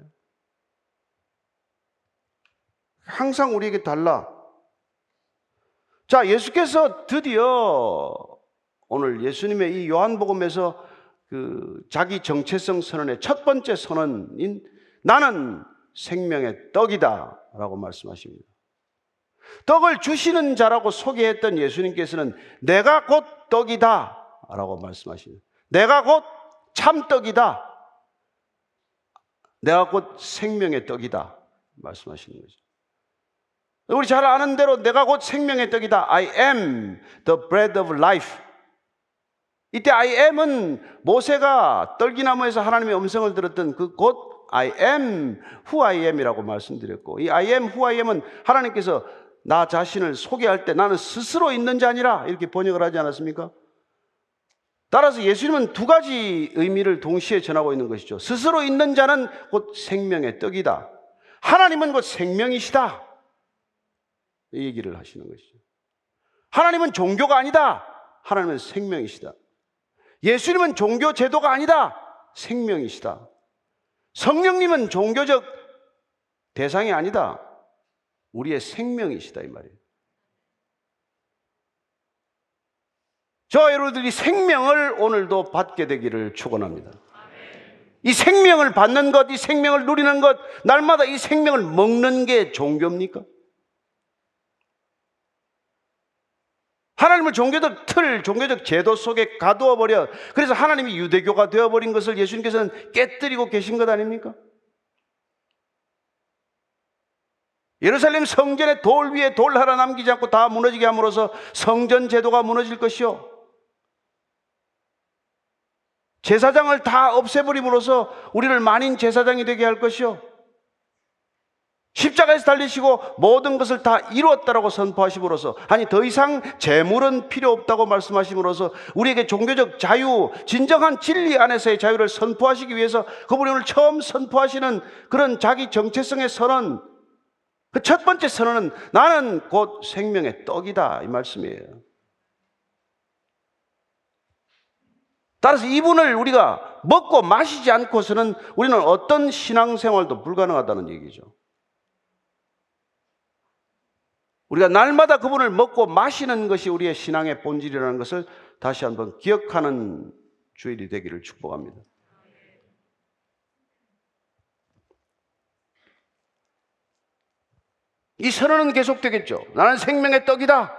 항상 우리에게 달라. 자, 예수께서 드디어 오늘 예수님의 이 요한복음에서 그 자기 정체성 선언의 첫 번째 선언인 나는 생명의 떡이다 라고 말씀하십니다. 떡을 주시는 자라고 소개했던 예수님께서는 내가 곧 떡이다 라고 말씀하십니다. 내가 곧 참떡이다. 내가 곧 생명의 떡이다 말씀하시는 거죠. 우리 잘 아는 대로 내가 곧 생명의 떡이다. I am the bread of life. 이때 I am은 모세가 떨기나무에서 하나님의 음성을 들었던 그 곧 I am who I am이라고 말씀드렸고 이 I am who I am은 하나님께서 나 자신을 소개할 때 나는 스스로 있는 자니라 이렇게 번역을 하지 않았습니까? 따라서 예수님은 두 가지 의미를 동시에 전하고 있는 것이죠. 스스로 있는 자는 곧 생명의 떡이다. 하나님은 곧 생명이시다. 이 얘기를 하시는 것이죠. 하나님은 종교가 아니다. 하나님은 생명이시다. 예수님은 종교 제도가 아니다. 생명이시다. 성령님은 종교적 대상이 아니다. 우리의 생명이시다 이 말이에요. 저와 여러분들이 생명을 오늘도 받게 되기를 축원합니다. 이 생명을 받는 것, 이 생명을 누리는 것, 날마다 이 생명을 먹는 게 종교입니까? 하나님을 종교적 틀, 종교적 제도 속에 가두어버려 그래서 하나님이 유대교가 되어버린 것을 예수님께서는 깨뜨리고 계신 것 아닙니까? 예루살렘 성전의 돌 위에 돌 하나 남기지 않고 다 무너지게 함으로써 성전 제도가 무너질 것이요 제사장을 다 없애버림으로써 우리를 만인 제사장이 되게 할 것이요 십자가에서 달리시고 모든 것을 다 이루었다라고 선포하심으로써 아니 더 이상 재물은 필요 없다고 말씀하심으로써 우리에게 종교적 자유, 진정한 진리 안에서의 자유를 선포하시기 위해서 그분이 오늘 처음 선포하시는 그런 자기 정체성의 선언, 그 첫 번째 선언은 나는 곧 생명의 떡이다 이 말씀이에요. 따라서 이분을 우리가 먹고 마시지 않고서는 우리는 어떤 신앙생활도 불가능하다는 얘기죠. 우리가 날마다 그분을 먹고 마시는 것이 우리의 신앙의 본질이라는 것을 다시 한번 기억하는 주일이 되기를 축복합니다. 이 선언은 계속되겠죠. 나는 생명의 떡이다.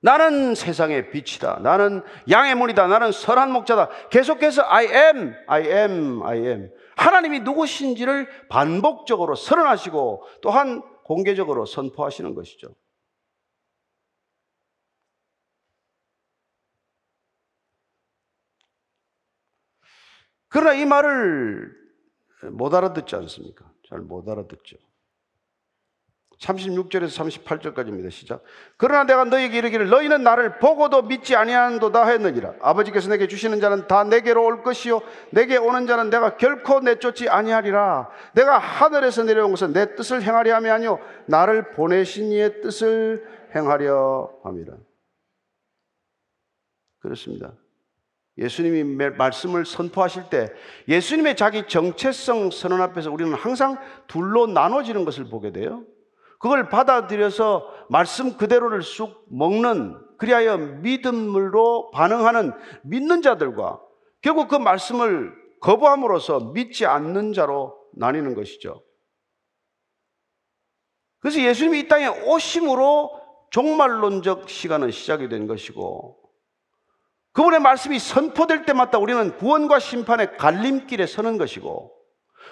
나는 세상의 빛이다. 나는 양의 문이다. 나는 선한 목자다. 계속해서 I am, I am, I am. 하나님이 누구신지를 반복적으로 선언하시고 또한 공개적으로 선포하시는 것이죠. 그러나 이 말을 못 알아듣지 않습니까? 잘 못 알아듣죠. 삼십육 절에서 삼십팔 절까지입니다. 시작. 그러나 내가 너희에게 이르기를 너희는 나를 보고도 믿지 아니하는도다 하였느니라. 아버지께서 내게 주시는 자는 다 내게로 올 것이요 내게 오는 자는 내가 결코 내쫓지 아니하리라. 내가 하늘에서 내려온 것은 내 뜻을 행하려 함이 아니요 나를 보내신 이의 뜻을 행하려 함이라. 그렇습니다. 예수님이 말씀을 선포하실 때 예수님의 자기 정체성 선언 앞에서 우리는 항상 둘로 나눠지는 것을 보게 돼요. 그걸 받아들여서 말씀 그대로를 쑥 먹는, 그리하여 믿음으로 반응하는 믿는 자들과 결국 그 말씀을 거부함으로써 믿지 않는 자로 나뉘는 것이죠. 그래서 예수님이 이 땅에 오심으로 종말론적 시간은 시작이 된 것이고, 그분의 말씀이 선포될 때마다 우리는 구원과 심판의 갈림길에 서는 것이고,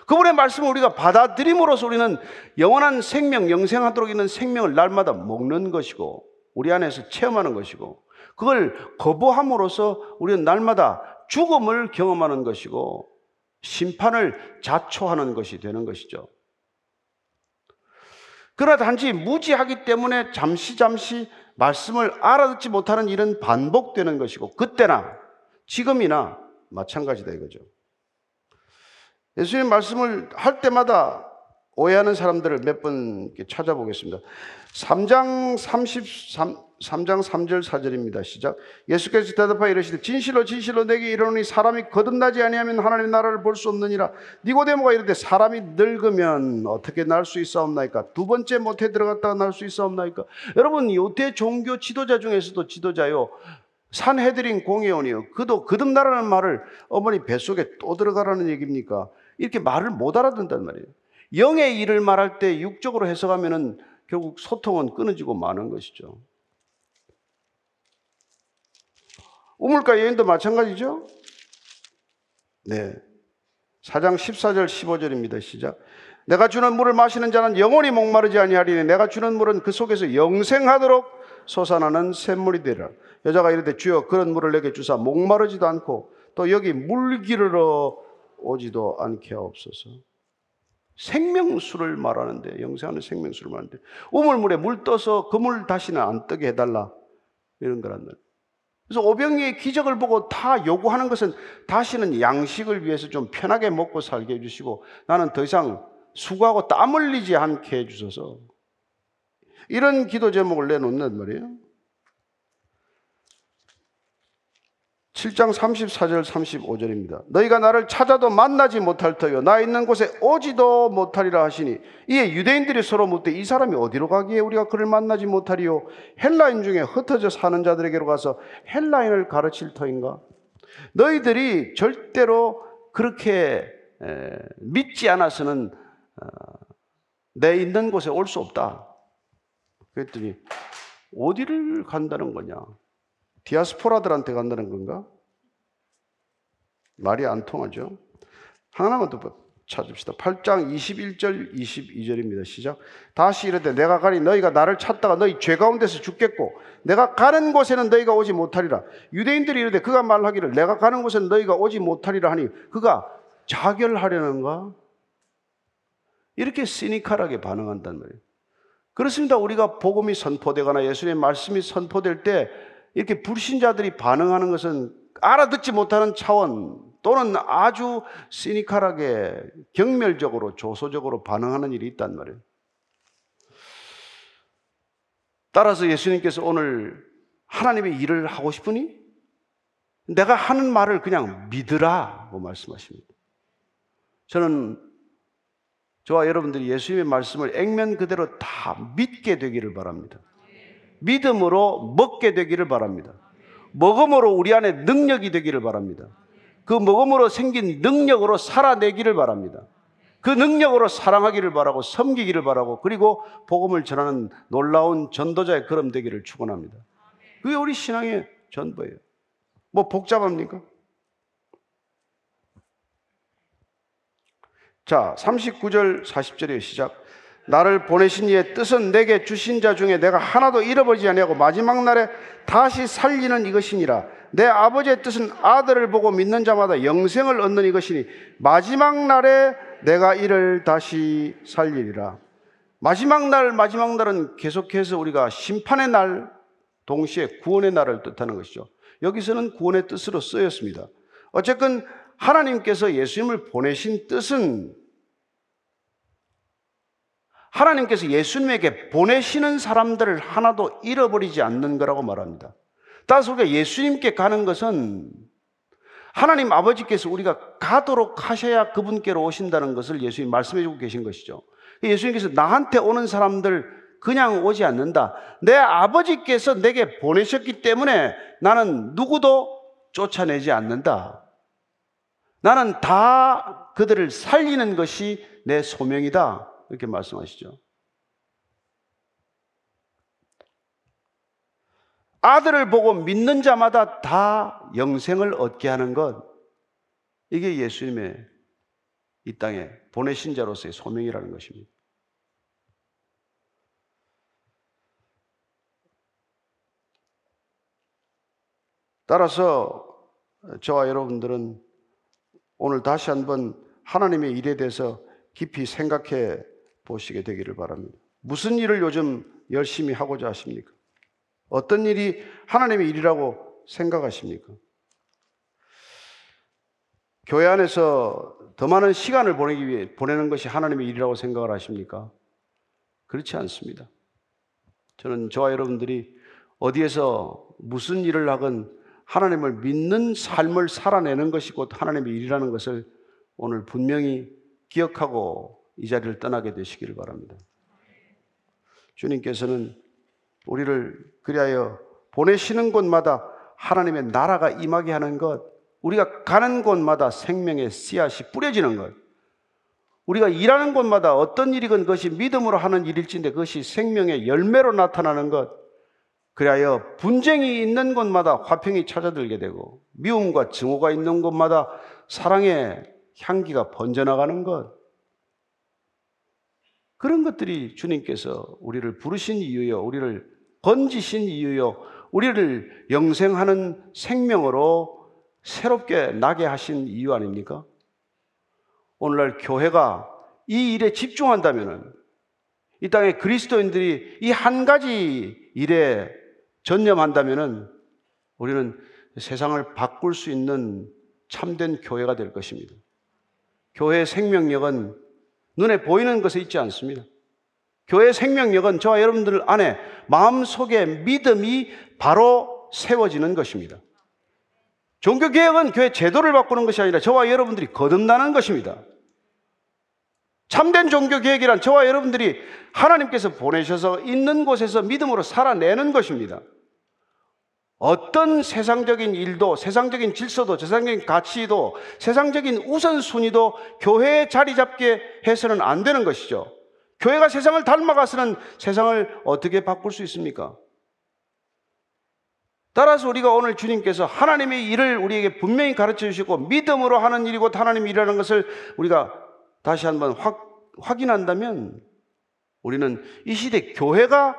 그분의 말씀을 우리가 받아들임으로써 우리는 영원한 생명, 영생하도록 있는 생명을 날마다 먹는 것이고 우리 안에서 체험하는 것이고, 그걸 거부함으로써 우리는 날마다 죽음을 경험하는 것이고 심판을 자초하는 것이 되는 것이죠. 그러나 단지 무지하기 때문에 잠시 잠시 말씀을 알아듣지 못하는 일은 반복되는 것이고 그때나 지금이나 마찬가지다 이거죠. 예수님 말씀을 할 때마다 오해하는 사람들을 몇 번 찾아보겠습니다. 삼 장 삼십삼, 삼 장 삼 절 사 절입니다. 시작. 예수께서 대답하여 이르시되 진실로 진실로 내게 이르노니 사람이 거듭나지 아니하면 하나님의 나라를 볼 수 없느니라. 니고데모가 이르되 사람이 늙으면 어떻게 날 수 있사옵나이까? 두 번째 모태에 들어갔다가 날 수 있사옵나이까? 여러분, 요대 종교 지도자 중에서도 지도자요 산해드린 공회원이요 그도 거듭나라는 말을 어머니 뱃속에 또 들어가라는 얘기입니까? 이렇게 말을 못 알아듣는단 말이에요. 영의 일을 말할 때 육적으로 해석하면은 결국 소통은 끊어지고 마는 것이죠. 우물가 여인도 마찬가지죠. 네, 사 장 십사 절 십오 절입니다. 시작. 내가 주는 물을 마시는 자는 영원히 목마르지 아니하리니 내가 주는 물은 그 속에서 영생하도록 솟아나는 샘물이 되리라. 여자가 이르되 주여 그런 물을 내게 주사 목마르지도 않고 또 여기 물 기르러 오지도 않게 하옵소서. 생명수를 말하는데, 영생하는 생명수를 말하는데 우물물에 물 떠서 그 물 다시는 안 뜨게 해달라 이런 거란 말. 그래서 오병이의 기적을 보고 다 요구하는 것은 다시는 양식을 위해서 좀 편하게 먹고 살게 해주시고 나는 더 이상 수고하고 땀 흘리지 않게 해주셔서 이런 기도 제목을 내놓는단 말이에요. 칠 장 삼십사 절 삼십오 절입니다. 너희가 나를 찾아도 만나지 못할 터요 나 있는 곳에 오지도 못하리라 하시니 이에 유대인들이 서로 묻되 이 사람이 어디로 가기에 우리가 그를 만나지 못하리요? 헬라인 중에 흩어져 사는 자들에게로 가서 헬라인을 가르칠 터인가? 너희들이 절대로 그렇게 믿지 않아서는 내 있는 곳에 올 수 없다. 그랬더니 어디를 간다는 거냐? 디아스포라들한테 간다는 건가? 말이 안 통하죠. 하나만 더 찾읍시다. 팔 장 이십일 절 이십이 절입니다. 시작. 다시 이르되 내가 가니 너희가 나를 찾다가 너희 죄 가운데서 죽겠고 내가 가는 곳에는 너희가 오지 못하리라. 유대인들이 이르되 그가 말하기를 내가 가는 곳에는 너희가 오지 못하리라 하니 그가 자결하려는가? 이렇게 시니컬하게 반응한단 말이에요. 그렇습니다. 우리가 복음이 선포되거나 예수님의 말씀이 선포될 때 이렇게 불신자들이 반응하는 것은 알아듣지 못하는 차원 또는 아주 시니컬하게 경멸적으로 조소적으로 반응하는 일이 있단 말이에요. 따라서 예수님께서 오늘 하나님의 일을 하고 싶으니 내가 하는 말을 그냥 믿으라고 말씀하십니다. 저는 저와 여러분들이 예수님의 말씀을 액면 그대로 다 믿게 되기를 바랍니다. 믿음으로 먹게 되기를 바랍니다. 먹음으로 우리 안에 능력이 되기를 바랍니다. 그 먹음으로 생긴 능력으로 살아내기를 바랍니다. 그 능력으로 사랑하기를 바라고 섬기기를 바라고 그리고 복음을 전하는 놀라운 전도자의 걸음 되기를 축원합니다. 그게 우리 신앙의 전부예요. 뭐 복잡합니까? 자, 삼십구 절 사십 절의 시작. 나를 보내신 이의 뜻은 내게 주신 자 중에 내가 하나도 잃어버리지 아니하고 마지막 날에 다시 살리는 이것이니라. 내 아버지의 뜻은 아들을 보고 믿는 자마다 영생을 얻는 이것이니 마지막 날에 내가 이를 다시 살리리라. 마지막 날, 마지막 날은 계속해서 우리가 심판의 날, 동시에 구원의 날을 뜻하는 것이죠. 여기서는 구원의 뜻으로 쓰였습니다. 어쨌든 하나님께서 예수님을 보내신 뜻은 하나님께서 예수님에게 보내시는 사람들을 하나도 잃어버리지 않는 거라고 말합니다. 따라서 우리가 예수님께 가는 것은 하나님 아버지께서 우리가 가도록 하셔야 그분께로 오신다는 것을 예수님 말씀해주고 계신 것이죠. 예수님께서 나한테 오는 사람들 그냥 오지 않는다. 내 아버지께서 내게 보내셨기 때문에 나는 누구도 쫓아내지 않는다. 나는 다 그들을 살리는 것이 내 소명이다. 이렇게 말씀하시죠. 아들을 보고 믿는 자마다 다 영생을 얻게 하는 것, 이게 예수님의 이 땅에 보내신 자로서의 소명이라는 것입니다. 따라서 저와 여러분들은 오늘 다시 한번 하나님의 일에 대해서 깊이 생각해 보시게 되기를 바랍니다. 무슨 일을 요즘 열심히 하고자 하십니까? 어떤 일이 하나님의 일이라고 생각하십니까? 교회 안에서 더 많은 시간을 보내기 위해 보내는 것이 하나님의 일이라고 생각을 하십니까? 그렇지 않습니다. 저는 저와 여러분들이 어디에서 무슨 일을 하건 하나님을 믿는 삶을 살아내는 것이 곧 하나님의 일이라는 것을 오늘 분명히 기억하고 이 자리를 떠나게 되시기를 바랍니다. 주님께서는 우리를 그리하여 보내시는 곳마다 하나님의 나라가 임하게 하는 것, 우리가 가는 곳마다 생명의 씨앗이 뿌려지는 것, 우리가 일하는 곳마다 어떤 일이건 그것이 믿음으로 하는 일일지인데 그것이 생명의 열매로 나타나는 것, 그리하여 분쟁이 있는 곳마다 화평이 찾아들게 되고 미움과 증오가 있는 곳마다 사랑의 향기가 번져나가는 것, 그런 것들이 주님께서 우리를 부르신 이유요, 우리를 건지신 이유요, 우리를 영생하는 생명으로 새롭게 나게 하신 이유 아닙니까? 오늘날 교회가 이 일에 집중한다면 이 땅의 그리스도인들이 이 한 가지 일에 전념한다면 우리는 세상을 바꿀 수 있는 참된 교회가 될 것입니다. 교회의 생명력은 눈에 보이는 것에 있지 않습니다. 교회의 생명력은 저와 여러분들 안에 마음속에 믿음이 바로 세워지는 것입니다. 종교개혁은 교회 제도를 바꾸는 것이 아니라 저와 여러분들이 거듭나는 것입니다. 참된 종교개혁이란 저와 여러분들이 하나님께서 보내셔서 있는 곳에서 믿음으로 살아내는 것입니다. 어떤 세상적인 일도, 세상적인 질서도, 세상적인 가치도, 세상적인 우선순위도 교회에 자리 잡게 해서는 안 되는 것이죠. 교회가 세상을 닮아가서는 세상을 어떻게 바꿀 수 있습니까? 따라서 우리가 오늘 주님께서 하나님의 일을 우리에게 분명히 가르쳐 주시고 믿음으로 하는 일이고 하나님의 일이라는 것을 우리가 다시 한번 확, 확인한다면 우리는 이 시대 교회가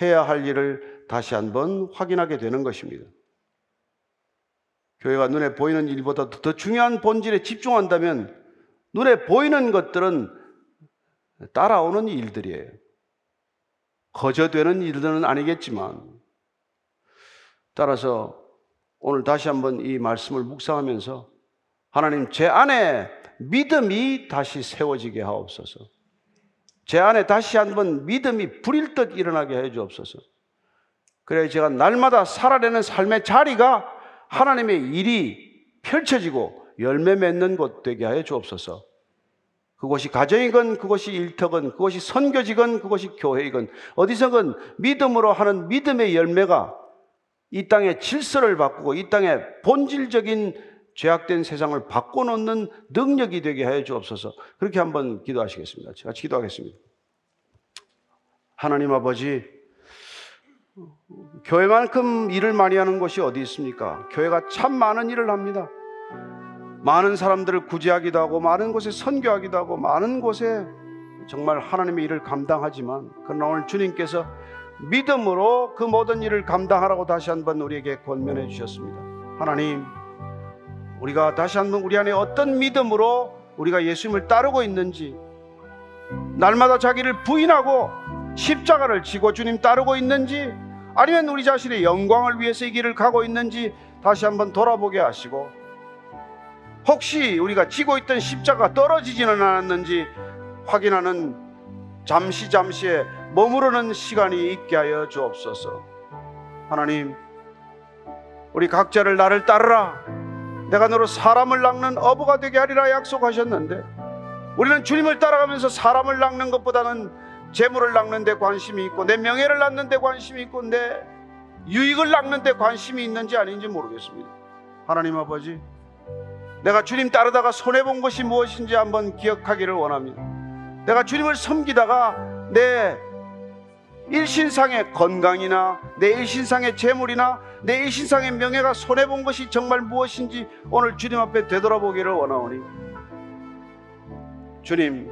해야 할 일을 다시 한번 확인하게 되는 것입니다. 교회가 눈에 보이는 일보다 더 중요한 본질에 집중한다면 눈에 보이는 것들은 따라오는 일들이에요. 거저되는 일들은 아니겠지만, 따라서 오늘 다시 한번 이 말씀을 묵상하면서 하나님, 제 안에 믿음이 다시 세워지게 하옵소서. 제 안에 다시 한번 믿음이 불일 듯 일어나게 해 주옵소서. 그래야 제가 날마다 살아내는 삶의 자리가 하나님의 일이 펼쳐지고 열매 맺는 곳 되게 하여 주옵소서. 그것이 가정이건, 그것이 일터건, 그것이 선교지건, 그것이 교회이건, 어디서건 믿음으로 하는 믿음의 열매가 이 땅의 질서를 바꾸고 이 땅의 본질적인 죄악된 세상을 바꿔놓는 능력이 되게 하여 주옵소서. 그렇게 한번 기도하시겠습니다. 같이 기도하겠습니다. 하나님 아버지, 교회만큼 일을 많이 하는 곳이 어디 있습니까? 교회가 참 많은 일을 합니다. 많은 사람들을 구제하기도 하고 많은 곳에 선교하기도 하고 많은 곳에 정말 하나님의 일을 감당하지만, 그러나 오늘 주님께서 믿음으로 그 모든 일을 감당하라고 다시 한번 우리에게 권면해 주셨습니다. 하나님, 우리가 다시 한번 우리 안에 어떤 믿음으로 우리가 예수님을 따르고 있는지, 날마다 자기를 부인하고 십자가를 지고 주님 따르고 있는지, 아니면 우리 자신의 영광을 위해서 이 길을 가고 있는지 다시 한번 돌아보게 하시고, 혹시 우리가 지고 있던 십자가가 떨어지지는 않았는지 확인하는 잠시 잠시에 머무르는 시간이 있게 하여 주옵소서. 하나님, 우리 각자를 나를 따르라, 내가 너로 사람을 낚는 어부가 되게 하리라 약속하셨는데, 우리는 주님을 따라가면서 사람을 낚는 것보다는 재물을 낚는 데 관심이 있고, 내 명예를 낚는 데 관심이 있고, 내 유익을 낚는 데 관심이 있는지 아닌지 모르겠습니다. 하나님 아버지, 내가 주님 따르다가 손해본 것이 무엇인지 한번 기억하기를 원합니다. 내가 주님을 섬기다가 내 일신상의 건강이나 내 일신상의 재물이나 내 일신상의 명예가 손해본 것이 정말 무엇인지 오늘 주님 앞에 되돌아보기를 원하오니, 주님,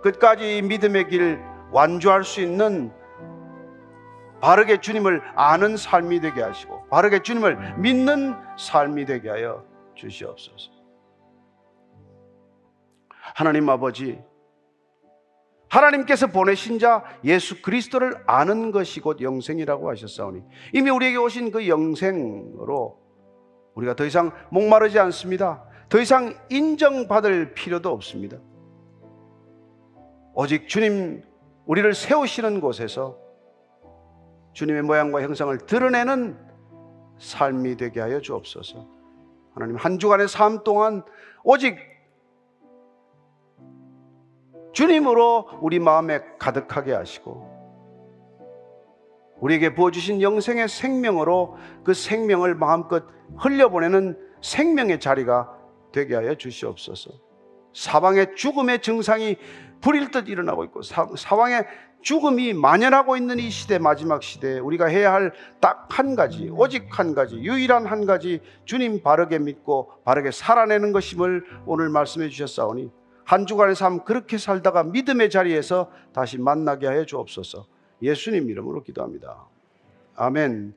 끝까지 이 믿음의 길 완주할 수 있는 바르게 주님을 아는 삶이 되게 하시고 바르게 주님을 믿는 삶이 되게 하여 주시옵소서. 하나님 아버지, 하나님께서 보내신 자 예수 그리스도를 아는 것이 곧 영생이라고 하셨사오니, 이미 우리에게 오신 그 영생으로 우리가 더 이상 목마르지 않습니다. 더 이상 인정받을 필요도 없습니다. 오직 주님, 우리를 세우시는 곳에서 주님의 모양과 형상을 드러내는 삶이 되게 하여 주옵소서. 하나님, 한 주간의 삶 동안 오직 주님으로 우리 마음에 가득하게 하시고, 우리에게 부어주신 영생의 생명으로 그 생명을 마음껏 흘려보내는 생명의 자리가 되게 하여 주시옵소서. 사방에 죽음의 증상이 불일 듯 일어나고 있고, 사, 사방에 죽음이 만연하고 있는 이 시대, 마지막 시대에 우리가 해야 할 딱 한 가지, 오직 한 가지, 유일한 한 가지, 주님 바르게 믿고 바르게 살아내는 것임을 오늘 말씀해 주셨사오니, 한 주간의 삶 그렇게 살다가 믿음의 자리에서 다시 만나게 하여 주옵소서. 예수님 이름으로 기도합니다. 아멘.